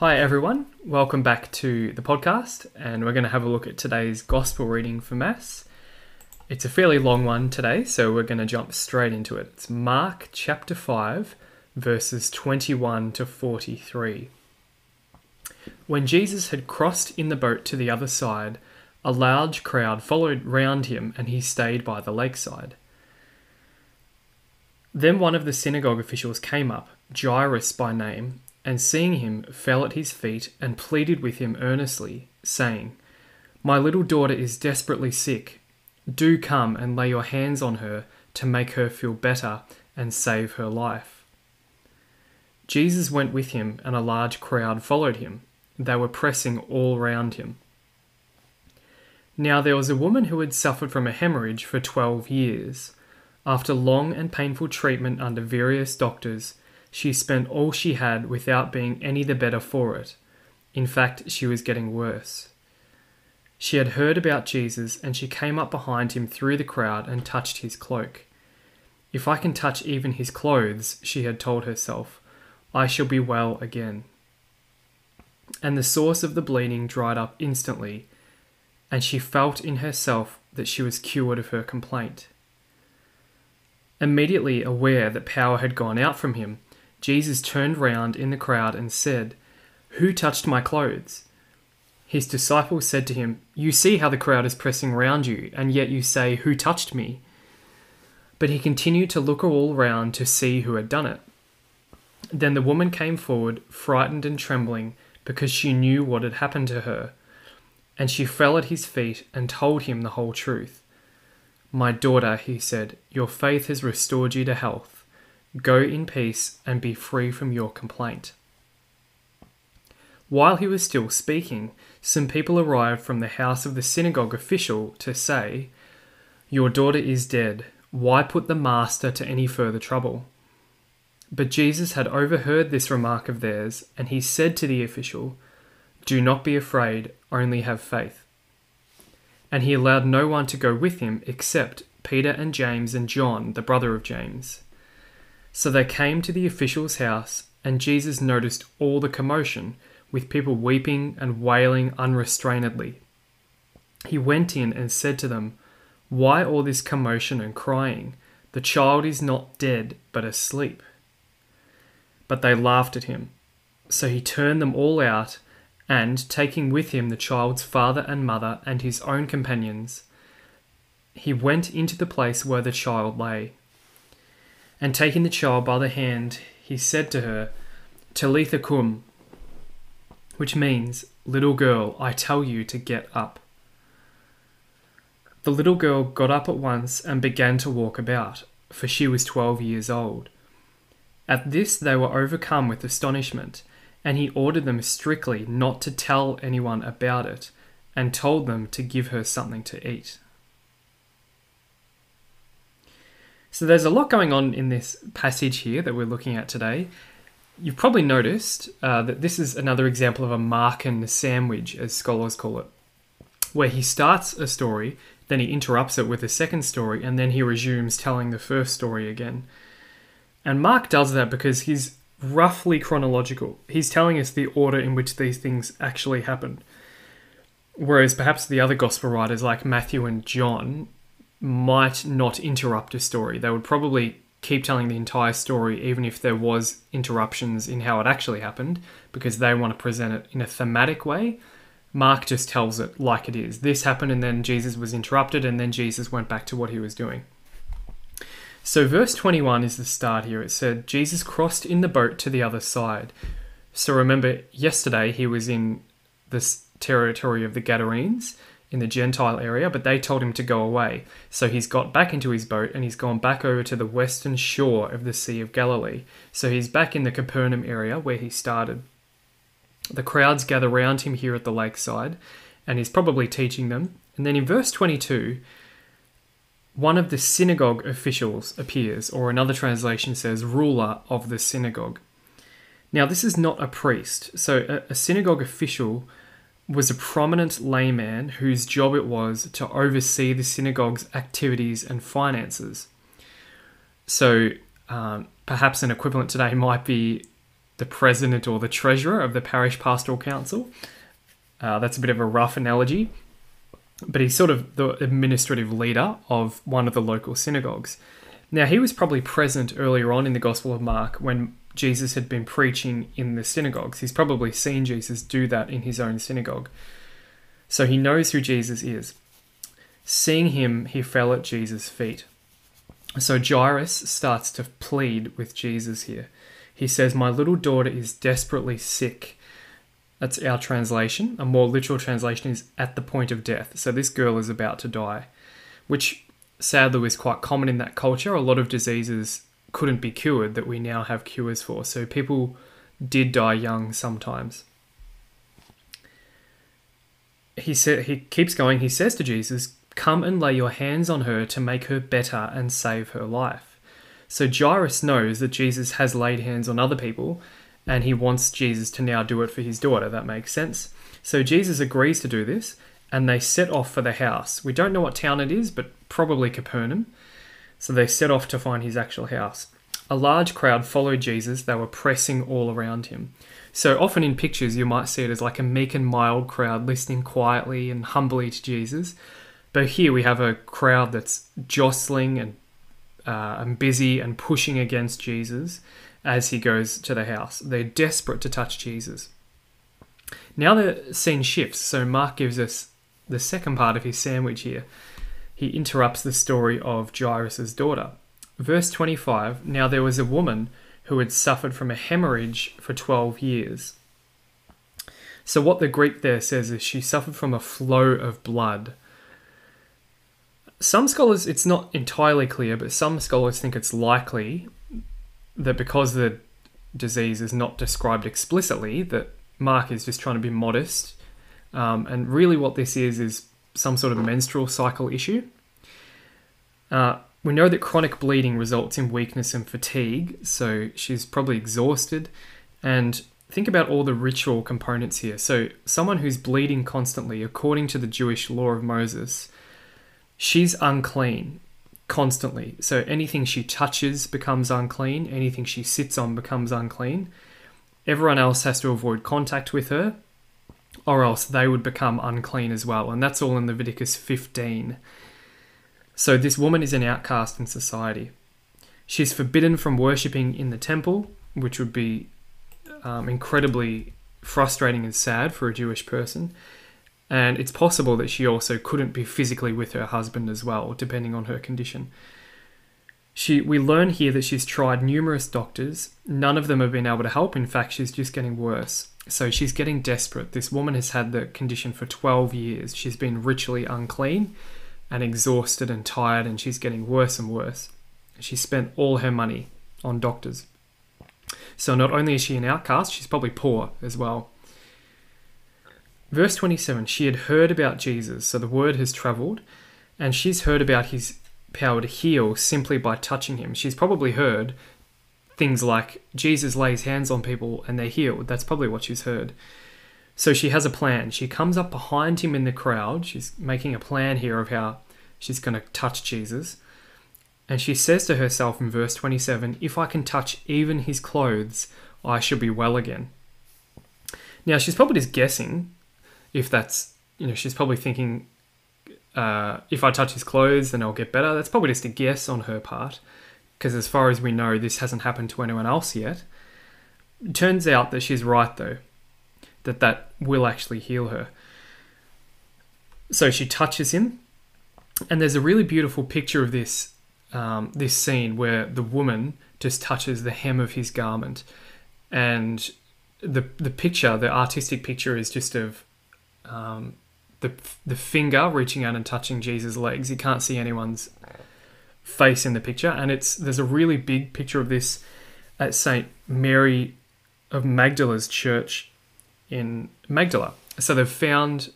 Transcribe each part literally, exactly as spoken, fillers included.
Hi everyone, welcome back to the podcast, and we're going to have a look at today's Gospel reading for Mass. It's a fairly long one today, so we're going to jump straight into it. It's Mark chapter five, verses twenty-one to forty-three. When Jesus had crossed in the boat to the other side, a large crowd followed round him, and he stayed by the lakeside. Then one of the synagogue officials came up, Jairus by name, and seeing him, fell at his feet and pleaded with him earnestly, saying, "My little daughter is desperately sick. Do come and lay your hands on her to make her feel better and save her life." Jesus went with him, and a large crowd followed him. They were pressing all round him. Now there was a woman who had suffered from a hemorrhage for twelve years. After long and painful treatment under various doctors, she spent all she had without being any the better for it. In fact, she was getting worse. She had heard about Jesus, and she came up behind him through the crowd and touched his cloak. "If I can touch even his clothes," she had told herself, "I shall be well again." And the source of the bleeding dried up instantly, and she felt in herself that she was cured of her complaint. Immediately aware that power had gone out from him, Jesus turned round in the crowd and said, "Who touched my clothes?" His disciples said to him, "You see how the crowd is pressing round you, and yet you say, 'Who touched me?'" But he continued to look all round to see who had done it. Then the woman came forward, frightened and trembling, because she knew what had happened to her. And she fell at his feet and told him the whole truth. "My daughter," he said, "your faith has restored you to health. Go in peace and be free from your complaint." While he was still speaking, some people arrived from the house of the synagogue official to say, "Your daughter is dead. Why put the master to any further trouble?" But Jesus had overheard this remark of theirs, and he said to the official, "Do not be afraid, only have faith." And he allowed no one to go with him except Peter and James and John, the brother of James. So they came to the official's house, and Jesus noticed all the commotion, with people weeping and wailing unrestrainedly. He went in and said to them, "Why all this commotion and crying? The child is not dead, but asleep." But they laughed at him. So he turned them all out, and taking with him the child's father and mother and his own companions, he went into the place where the child lay. And taking the child by the hand, he said to her, "Talitha kum," which means, "Little girl, I tell you to get up." The little girl got up at once and began to walk about, for she was twelve years old. At this they were overcome with astonishment, and he ordered them strictly not to tell anyone about it, and told them to give her something to eat. So there's a lot going on in this passage here that we're looking at today. You've probably noticed uh, that this is another example of a Markan sandwich, as scholars call it, where he starts a story, then he interrupts it with a second story, and then he resumes telling the first story again. And Mark does that because he's roughly chronological. He's telling us the order in which these things actually happened. Whereas perhaps the other gospel writers like Matthew and John might not interrupt a story. They would probably keep telling the entire story even if there was interruptions in how it actually happened, because they want to present it in a thematic way. Mark just tells it like it is. This happened, and then Jesus was interrupted, and then Jesus went back to what he was doing. So verse twenty-one is the start here. It said, Jesus crossed in the boat to the other side. So remember, yesterday he was in this territory of the Gadarenes, in the Gentile area, but they told him to go away. So he's got back into his boat, and he's gone back over to the western shore of the Sea of Galilee. So he's back in the Capernaum area where he started. The crowds gather round him here at the lakeside, and he's probably teaching them. And then in verse twenty-two, one of the synagogue officials appears, or another translation says, ruler of the synagogue. Now this is not a priest. So a synagogue official was a prominent layman whose job it was to oversee the synagogue's activities and finances. So um, perhaps an equivalent today might be the president or the treasurer of the parish pastoral council. Uh, that's a bit of a rough analogy, but he's sort of the administrative leader of one of the local synagogues. Now, he was probably present earlier on in the Gospel of Mark when Jesus had been preaching in the synagogues. He's probably seen Jesus do that in his own synagogue. So he knows who Jesus is. Seeing him, he fell at Jesus' feet. So Jairus starts to plead with Jesus here. He says, "My little daughter is desperately sick." That's our translation. A more literal translation is "at the point of death." So this girl is about to die, which sadly was quite common in that culture. A lot of diseases couldn't be cured that we now have cures for. So people did die young sometimes. He said, he keeps going. He says to Jesus, "Come and lay your hands on her to make her better and save her life." So Jairus knows that Jesus has laid hands on other people, and he wants Jesus to now do it for his daughter. That makes sense. So Jesus agrees to do this, and they set off for the house. We don't know what town it is, but probably Capernaum. So they set off to find his actual house. A large crowd followed Jesus. They were pressing all around him. So often in pictures, you might see it as like a meek and mild crowd listening quietly and humbly to Jesus. But here we have a crowd that's jostling and, uh, and busy and pushing against Jesus as he goes to the house. They're desperate to touch Jesus. Now the scene shifts. So Mark gives us the second part of his sandwich here. He interrupts the story of Jairus' daughter. Verse twenty-five, "Now there was a woman who had suffered from a hemorrhage for twelve years. So what the Greek there says is she suffered from a flow of blood. Some scholars, it's not entirely clear, but some scholars think it's likely that because the disease is not described explicitly, that Mark is just trying to be modest. Um, and really what this is, is some sort of menstrual cycle issue. Uh, we know that chronic bleeding results in weakness and fatigue, so she's probably exhausted. And think about all the ritual components here. So someone who's bleeding constantly, according to the Jewish law of Moses, she's unclean constantly. So anything she touches becomes unclean. Anything she sits on becomes unclean. Everyone else has to avoid contact with her, or else they would become unclean as well. And that's all in Leviticus fifteen. So this woman is an outcast in society. She's forbidden from worshipping in the temple, which would be um, incredibly frustrating and sad for a Jewish person. And it's possible that she also couldn't be physically with her husband as well, depending on her condition. She, we learn here that she's tried numerous doctors. None of them have been able to help. In fact, she's just getting worse. So she's getting desperate. This woman has had the condition for twelve years. She's been ritually unclean and exhausted and tired, and she's getting worse and worse. She spent all her money on doctors. So not only is she an outcast, she's probably poor as well. Verse twenty-seven, she had heard about Jesus. So the word has traveled, and she's heard about his power to heal simply by touching him. She's probably heard things like Jesus lays hands on people and they're healed. That's probably what she's heard. So she has a plan. She comes up behind him in the crowd. She's making a plan here of how she's going to touch Jesus. And she says to herself in verse twenty-seven, "If I can touch even his clothes, I shall be well again." Now she's probably just guessing if that's, you know, she's probably thinking, Uh, if I touch his clothes, then I'll get better. That's probably just a guess on her part, because as far as we know, this hasn't happened to anyone else yet. It turns out that she's right, though, that that will actually heal her. So she touches him, and there's a really beautiful picture of this, um, this scene where the woman just touches the hem of his garment, and the the picture, the artistic picture, is just of Um, The, the finger reaching out and touching Jesus' legs. You can't see anyone's face in the picture. And it's there's a really big picture of this at Saint Mary of Magdala's church in Magdala. So they've found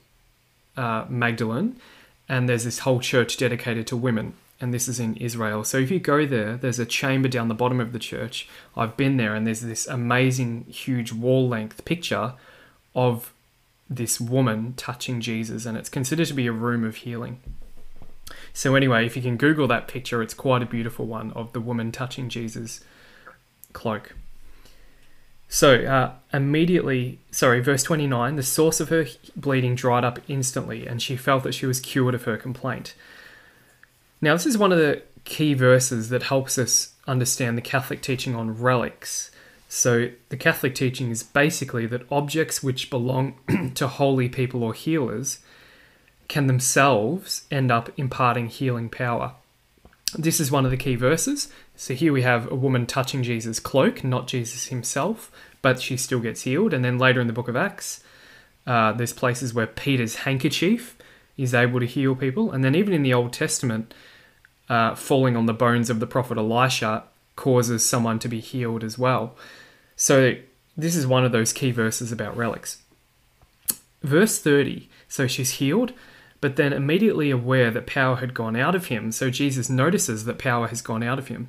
uh, Magdalene, and there's this whole church dedicated to women. And this is in Israel. So if you go there, there's a chamber down the bottom of the church. I've been there, and there's this amazing, huge wall-length picture of this woman touching Jesus, and it's considered to be a room of healing. So anyway, if you can Google that picture, it's quite a beautiful one of the woman touching Jesus' cloak. So uh, immediately, sorry, verse twenty-nine, the source of her bleeding dried up instantly, and she felt that she was cured of her complaint. Now, this is one of the key verses that helps us understand the Catholic teaching on relics. So the Catholic teaching is basically that objects which belong to holy people or healers can themselves end up imparting healing power. This is one of the key verses. So here we have a woman touching Jesus' cloak, not Jesus himself, but she still gets healed. And then later in the book of Acts, uh, there's places where Peter's handkerchief is able to heal people. And then even in the Old Testament, uh, falling on the bones of the prophet Elisha causes someone to be healed as well. So this is one of those key verses about relics. Verse thirty, so she's healed, but then immediately aware that power had gone out of him. So Jesus notices that power has gone out of him.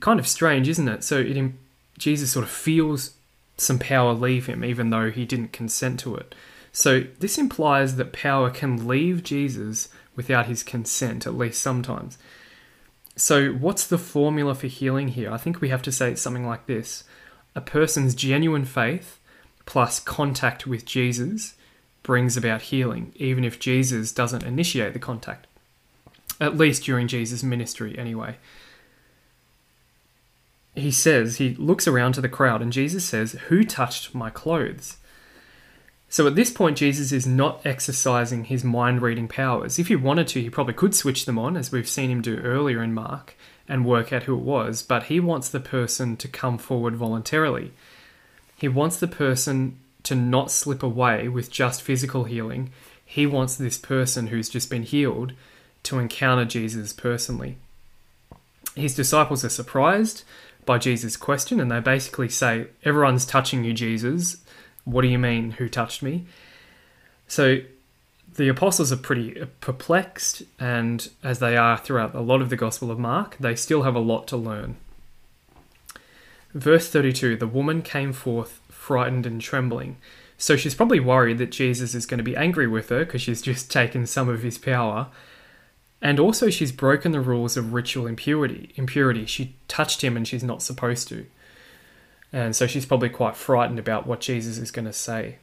Kind of strange, isn't it? So it, Jesus sort of feels some power leave him, even though he didn't consent to it. So this implies that power can leave Jesus without his consent, at least sometimes. So what's the formula for healing here? I think we have to say it's something like this. A person's genuine faith plus contact with Jesus brings about healing, even if Jesus doesn't initiate the contact, at least during Jesus' ministry anyway. He says, he looks around to the crowd and Jesus says, "Who touched my clothes?" So at this point, Jesus is not exercising his mind-reading powers. If he wanted to, he probably could switch them on, as we've seen him do earlier in Mark, and work out who it was, but he wants the person to come forward voluntarily. He wants the person to not slip away with just physical healing. He wants this person who's just been healed to encounter Jesus personally. His disciples are surprised by Jesus' question, and they basically say, "Everyone's touching you, Jesus. What do you mean, who touched me?" So the apostles are pretty perplexed, and as they are throughout a lot of the Gospel of Mark, they still have a lot to learn. Verse thirty-two, the woman came forth frightened and trembling. So she's probably worried that Jesus is going to be angry with her because she's just taken some of his power. And also she's broken the rules of ritual impurity. Impurity. She touched him and she's not supposed to. And so she's probably quite frightened about what Jesus is going to say.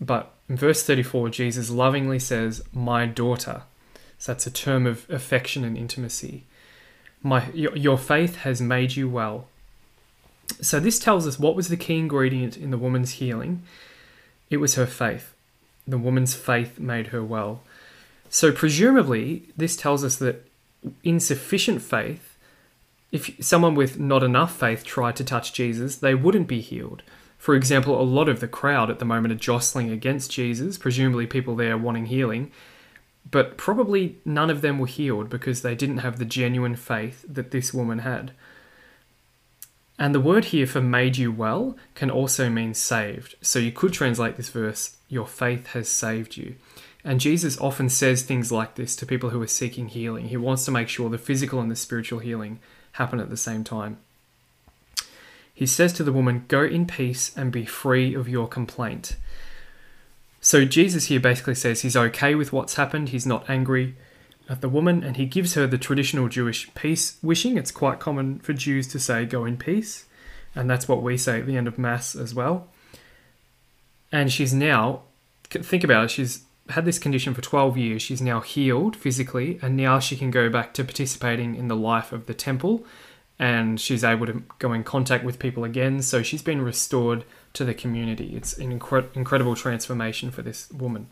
But in verse thirty-four, Jesus lovingly says, "My daughter." So that's a term of affection and intimacy. My, your faith has made you well. So this tells us what was the key ingredient in the woman's healing. It was her faith. The woman's faith made her well. So presumably, this tells us that insufficient faith, if someone with not enough faith tried to touch Jesus, they wouldn't be healed. For example, a lot of the crowd at the moment are jostling against Jesus, presumably people there wanting healing, but probably none of them were healed because they didn't have the genuine faith that this woman had. And the word here for "made you well" can also mean "saved." So you could translate this verse, "Your faith has saved you." And Jesus often says things like this to people who are seeking healing. He wants to make sure the physical and the spiritual healing happen at the same time. He says to the woman, "Go in peace and be free of your complaint." So Jesus here basically says he's okay with what's happened. He's not angry at the woman, and he gives her the traditional Jewish peace wishing. It's quite common for Jews to say, "Go in peace," and that's what we say at the end of Mass as well. And she's now, think about it, she's had this condition for twelve years, she's now healed physically, and now she can go back to participating in the life of the temple, and she's able to go in contact with people again, so she's been restored to the community. It's an incre- incredible transformation for this woman.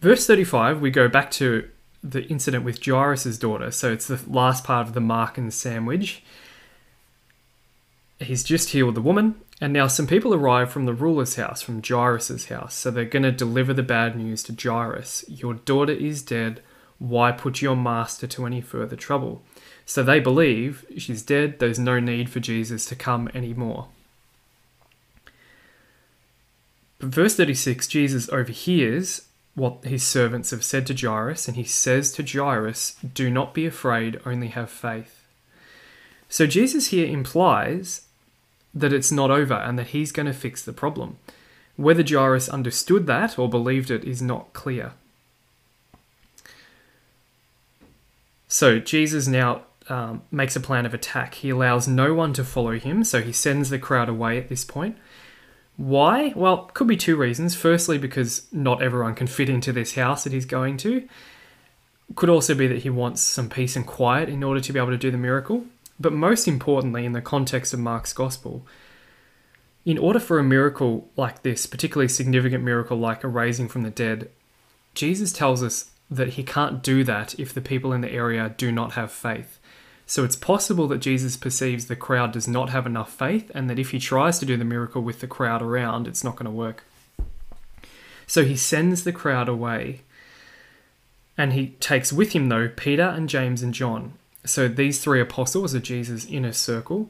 Verse thirty-five, we go back to the incident with Jairus' daughter. So it's the last part of the Mark and sandwich. He's just healed the woman. And now some people arrive from the ruler's house, from Jairus' house. So they're going to deliver the bad news to Jairus. "Your daughter is dead. Why put your master to any further trouble?" So they believe she's dead. There's no need for Jesus to come anymore. But verse thirty-six, Jesus overhears what his servants have said to Jairus, and he says to Jairus, "Do not be afraid, only have faith." So Jesus here implies that it's not over and that he's going to fix the problem. Whether Jairus understood that or believed it is not clear. So Jesus now um, makes a plan of attack. He allows no one to follow him, so he sends the crowd away at this point. Why? Well, could be two reasons. Firstly, because not everyone can fit into this house that he's going to. Could also be that he wants some peace and quiet in order to be able to do the miracle. But most importantly, in the context of Mark's gospel, in order for a miracle like this, particularly significant miracle like a raising from the dead, Jesus tells us that he can't do that if the people in the area do not have faith. So it's possible that Jesus perceives the crowd does not have enough faith, and that if he tries to do the miracle with the crowd around, it's not going to work. So he sends the crowd away, and he takes with him, though, Peter and James and John. So these three apostles are Jesus' inner circle.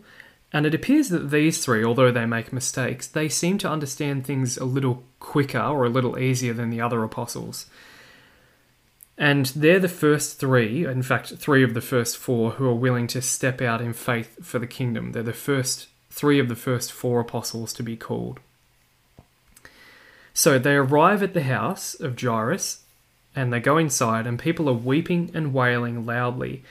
And it appears that these three, although they make mistakes, they seem to understand things a little quicker or a little easier than the other apostles. And they're the first three, in fact, three of the first four, who are willing to step out in faith for the kingdom. They're the first three of the first four apostles to be called. So they arrive at the house of Jairus, and they go inside, and people are weeping and wailing loudly.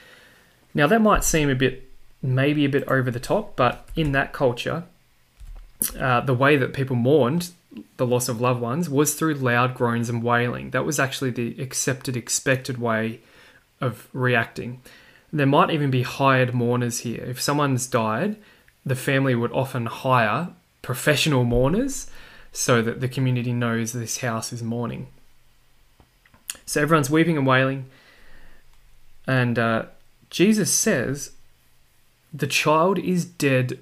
Now, that might seem a bit maybe a bit over the top, but in that culture, uh, the way that people mourned the loss of loved ones was through loud groans and wailing. That was actually the accepted, expected way of reacting. There might even be hired mourners here. If someone's died, the family would often hire professional mourners so that the community knows this house is mourning. So everyone's weeping and wailing. And uh, Jesus says, The child is dead,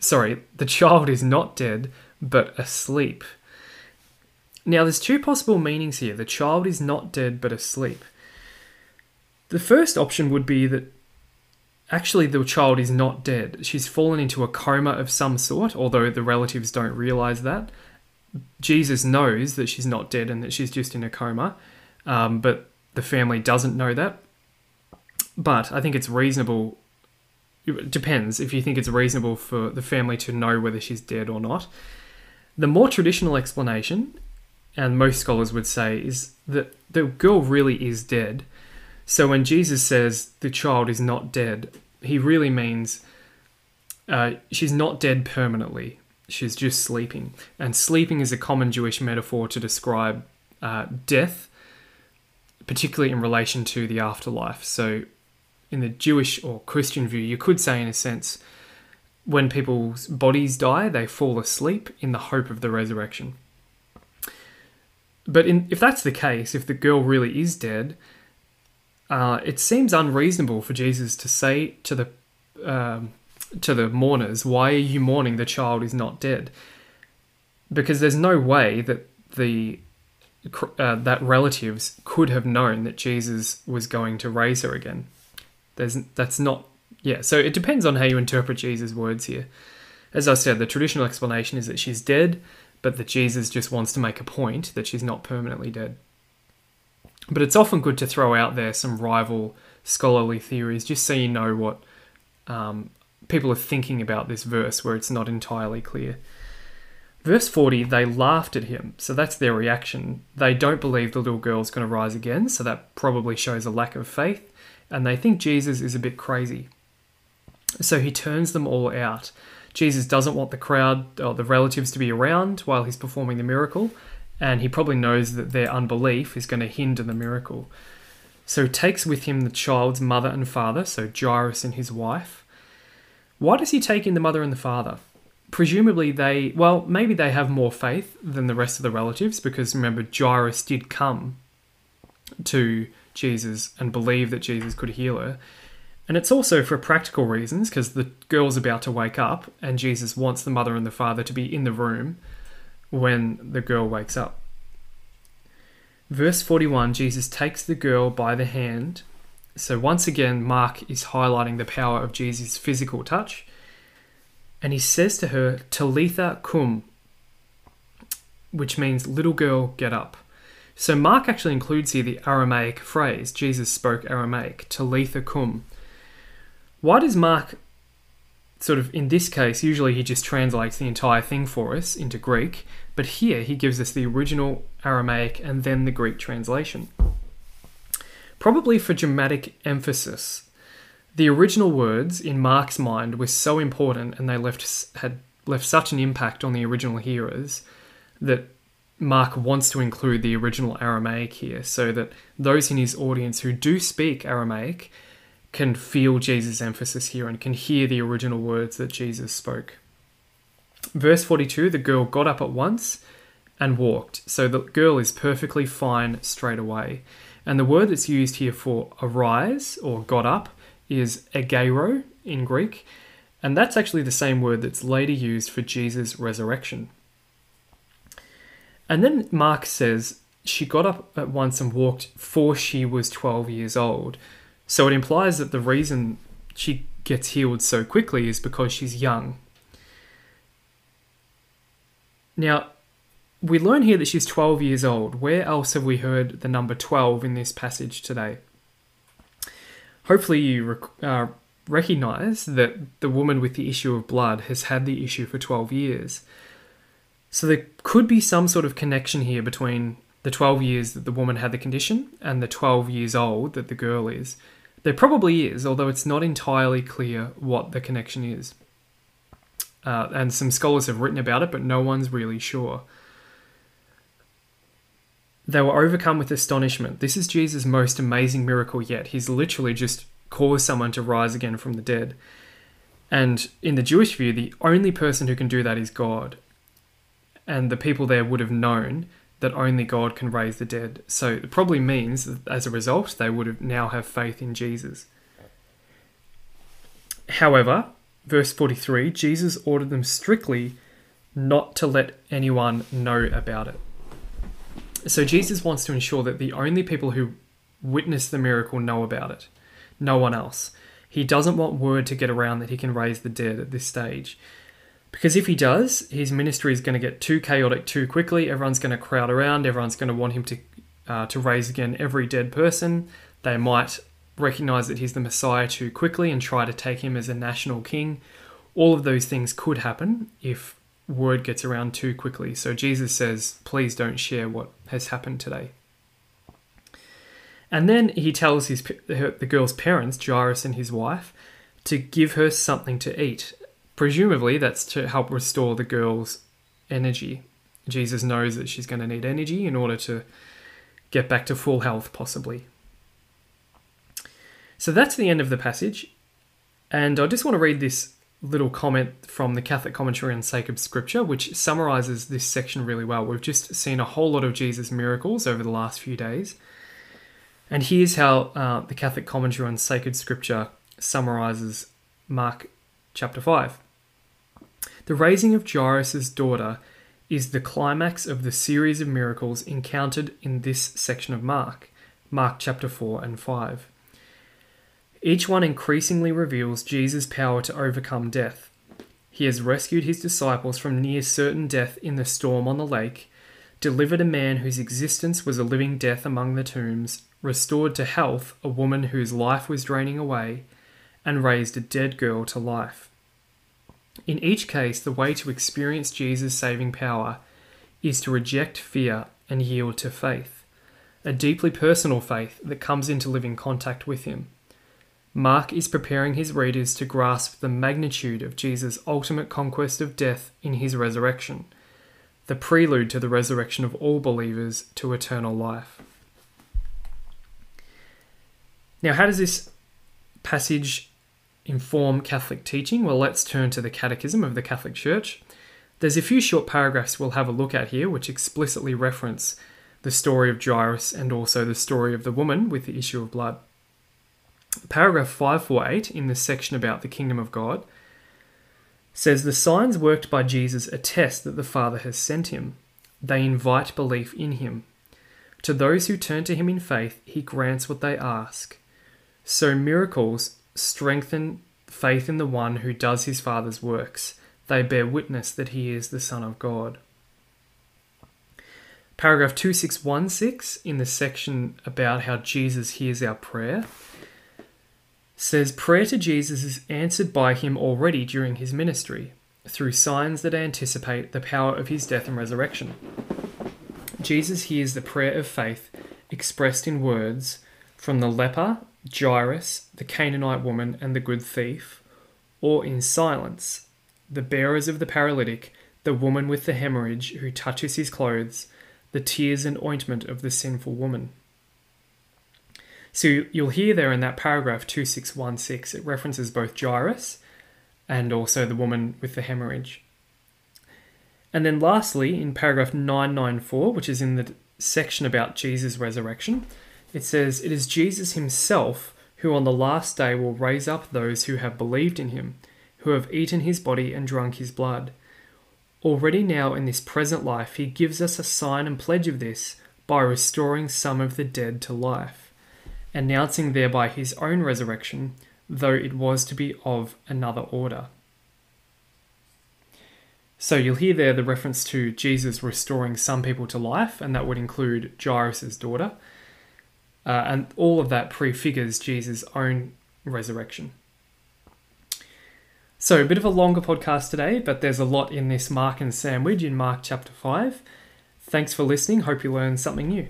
sorry, the child is not dead, but asleep. Now, there's two possible meanings here. The child is not dead, but asleep. The first option would be that actually the child is not dead. She's fallen into a coma of some sort, although the relatives don't realize that. Jesus knows that she's not dead and that she's just in a coma, um, but the family doesn't know that. But I think it's reasonable. It depends if you think it's reasonable for the family to know whether she's dead or not. The more traditional explanation, and most scholars would say, is that the girl really is dead. So when Jesus says the child is not dead, he really means uh, she's not dead permanently. She's just sleeping. And sleeping is a common Jewish metaphor to describe uh, death, particularly in relation to the afterlife. So in the Jewish or Christian view, you could say, in a sense, when people's bodies die, they fall asleep in the hope of the resurrection. But in, if that's the case, if the girl really is dead, uh, it seems unreasonable for Jesus to say to the um, to the mourners, "Why are you mourning? The child is not dead." Because there's no way that the uh, that relatives could have known that Jesus was going to raise her again. There's, that's not, yeah, so it depends on how you interpret Jesus' words here. As I said, the traditional explanation is that she's dead, but that Jesus just wants to make a point that she's not permanently dead. But it's often good to throw out there some rival scholarly theories, just so you know what um, people are thinking about this verse where it's not entirely clear. Verse forty, they laughed at him, so that's their reaction. They don't believe the little girl's going to rise again, so that probably shows a lack of faith. And they think Jesus is a bit crazy. So he turns them all out. Jesus doesn't want the crowd or the relatives to be around while he's performing the miracle, and he probably knows that their unbelief is going to hinder the miracle. So he takes with him the child's mother and father, so Jairus and his wife. Why does he take in the mother and the father? Presumably they, well, maybe they have more faith than the rest of the relatives, because remember, Jairus did come to Jesus and believe that Jesus could heal her. And it's also for practical reasons, because the girl's about to wake up and Jesus wants the mother and the father to be in the room when the girl wakes up. Verse forty-one, Jesus takes the girl by the hand. So once again, Mark is highlighting the power of Jesus' physical touch. And he says to her, Talitha kum, which means little girl, get up. So Mark actually includes here the Aramaic phrase. Jesus spoke Aramaic, Talitha kum. Why does Mark, sort of in this case, usually he just translates the entire thing for us into Greek, but here he gives us the original Aramaic and then the Greek translation. Probably for dramatic emphasis. The original words in Mark's mind were so important and they left had left such an impact on the original hearers that Mark wants to include the original Aramaic here so that those in his audience who do speak Aramaic can feel Jesus' emphasis here and can hear the original words that Jesus spoke. Verse forty-two, the girl got up at once and walked. So the girl is perfectly fine straight away. And the word that's used here for arise or got up is agero in Greek. And that's actually the same word that's later used for Jesus' resurrection. And then Mark says, she got up at once and walked, for she was twelve years old. So it implies that the reason she gets healed so quickly is because she's young. Now, we learn here that she's twelve years old. Where else have we heard the number twelve in this passage today? Hopefully you rec- uh, recognize that the woman with the issue of blood has had the issue for twelve years. So there could be some sort of connection here between the twelve years that the woman had the condition and the twelve years old that the girl is. There probably is, although it's not entirely clear what the connection is. Uh, and some scholars have written about it, but no one's really sure. They were overcome with astonishment. This is Jesus' most amazing miracle yet. He's literally just caused someone to rise again from the dead. And in the Jewish view, the only person who can do that is God. And the people there would have known that only God can raise the dead. So it probably means that as a result, they would have now have faith in Jesus. However, verse forty-three, Jesus ordered them strictly not to let anyone know about it. So Jesus wants to ensure that the only people who witness the miracle know about it, no one else. He doesn't want word to get around that he can raise the dead at this stage. Because if he does, his ministry is going to get too chaotic too quickly. Everyone's going to crowd around. Everyone's going to want him to uh, to raise again every dead person. They might recognize that he's the Messiah too quickly and try to take him as a national king. All of those things could happen if word gets around too quickly. So Jesus says, please don't share what has happened today. And then he tells his her, the girl's parents, Jairus and his wife, to give her something to eat. Presumably, that's to help restore the girl's energy. Jesus knows that she's going to need energy in order to get back to full health, possibly. So that's the end of the passage. And I just want to read this little comment from the Catholic Commentary on Sacred Scripture, which summarizes this section really well. We've just seen a whole lot of Jesus' miracles over the last few days. And here's how uh, the Catholic Commentary on Sacred Scripture summarizes Mark chapter five. The raising of Jairus' daughter is the climax of the series of miracles encountered in this section of Mark, Mark chapter four and five. Each one increasingly reveals Jesus' power to overcome death. He has rescued his disciples from near certain death in the storm on the lake, delivered a man whose existence was a living death among the tombs, restored to health a woman whose life was draining away, and raised a dead girl to life. In each case, the way to experience Jesus' saving power is to reject fear and yield to faith, a deeply personal faith that comes into living contact with him. Mark is preparing his readers to grasp the magnitude of Jesus' ultimate conquest of death in his resurrection, the prelude to the resurrection of all believers to eternal life. Now, how does this passage inform Catholic teaching? Well, let's turn to the Catechism of the Catholic Church. There's a few short paragraphs we'll have a look at here which explicitly reference the story of Jairus and also the story of the woman with the issue of blood. Paragraph five forty-eight in this section about the kingdom of God says, the signs worked by Jesus attest that the Father has sent him. They invite belief in him. To those who turn to him in faith, he grants what they ask. So miracles strengthen faith in the one who does his Father's works. They bear witness that he is the Son of God. Paragraph two six one six in the section about how Jesus hears our prayer says, prayer to Jesus is answered by him already during his ministry through signs that anticipate the power of his death and resurrection. Jesus hears the prayer of faith expressed in words from the leper Jairus, the Canaanite woman, and the good thief, or in silence, the bearers of the paralytic, the woman with the hemorrhage who touches his clothes, the tears and ointment of the sinful woman. So you'll hear there in that paragraph two six one six, it references both Jairus and also the woman with the hemorrhage. And then lastly, in paragraph nine nine four, which is in the section about Jesus' resurrection, it says, "It is Jesus himself who on the last day will raise up those who have believed in him, who have eaten his body and drunk his blood. Already now in this present life, he gives us a sign and pledge of this by restoring some of the dead to life, announcing thereby his own resurrection, though it was to be of another order." So you'll hear there the reference to Jesus restoring some people to life, and that would include Jairus' daughter. Uh, and all of that prefigures Jesus' own resurrection. So a bit of a longer podcast today, but there's a lot in this Mark and sandwich in Mark chapter five. Thanks for listening. Hope you learned something new.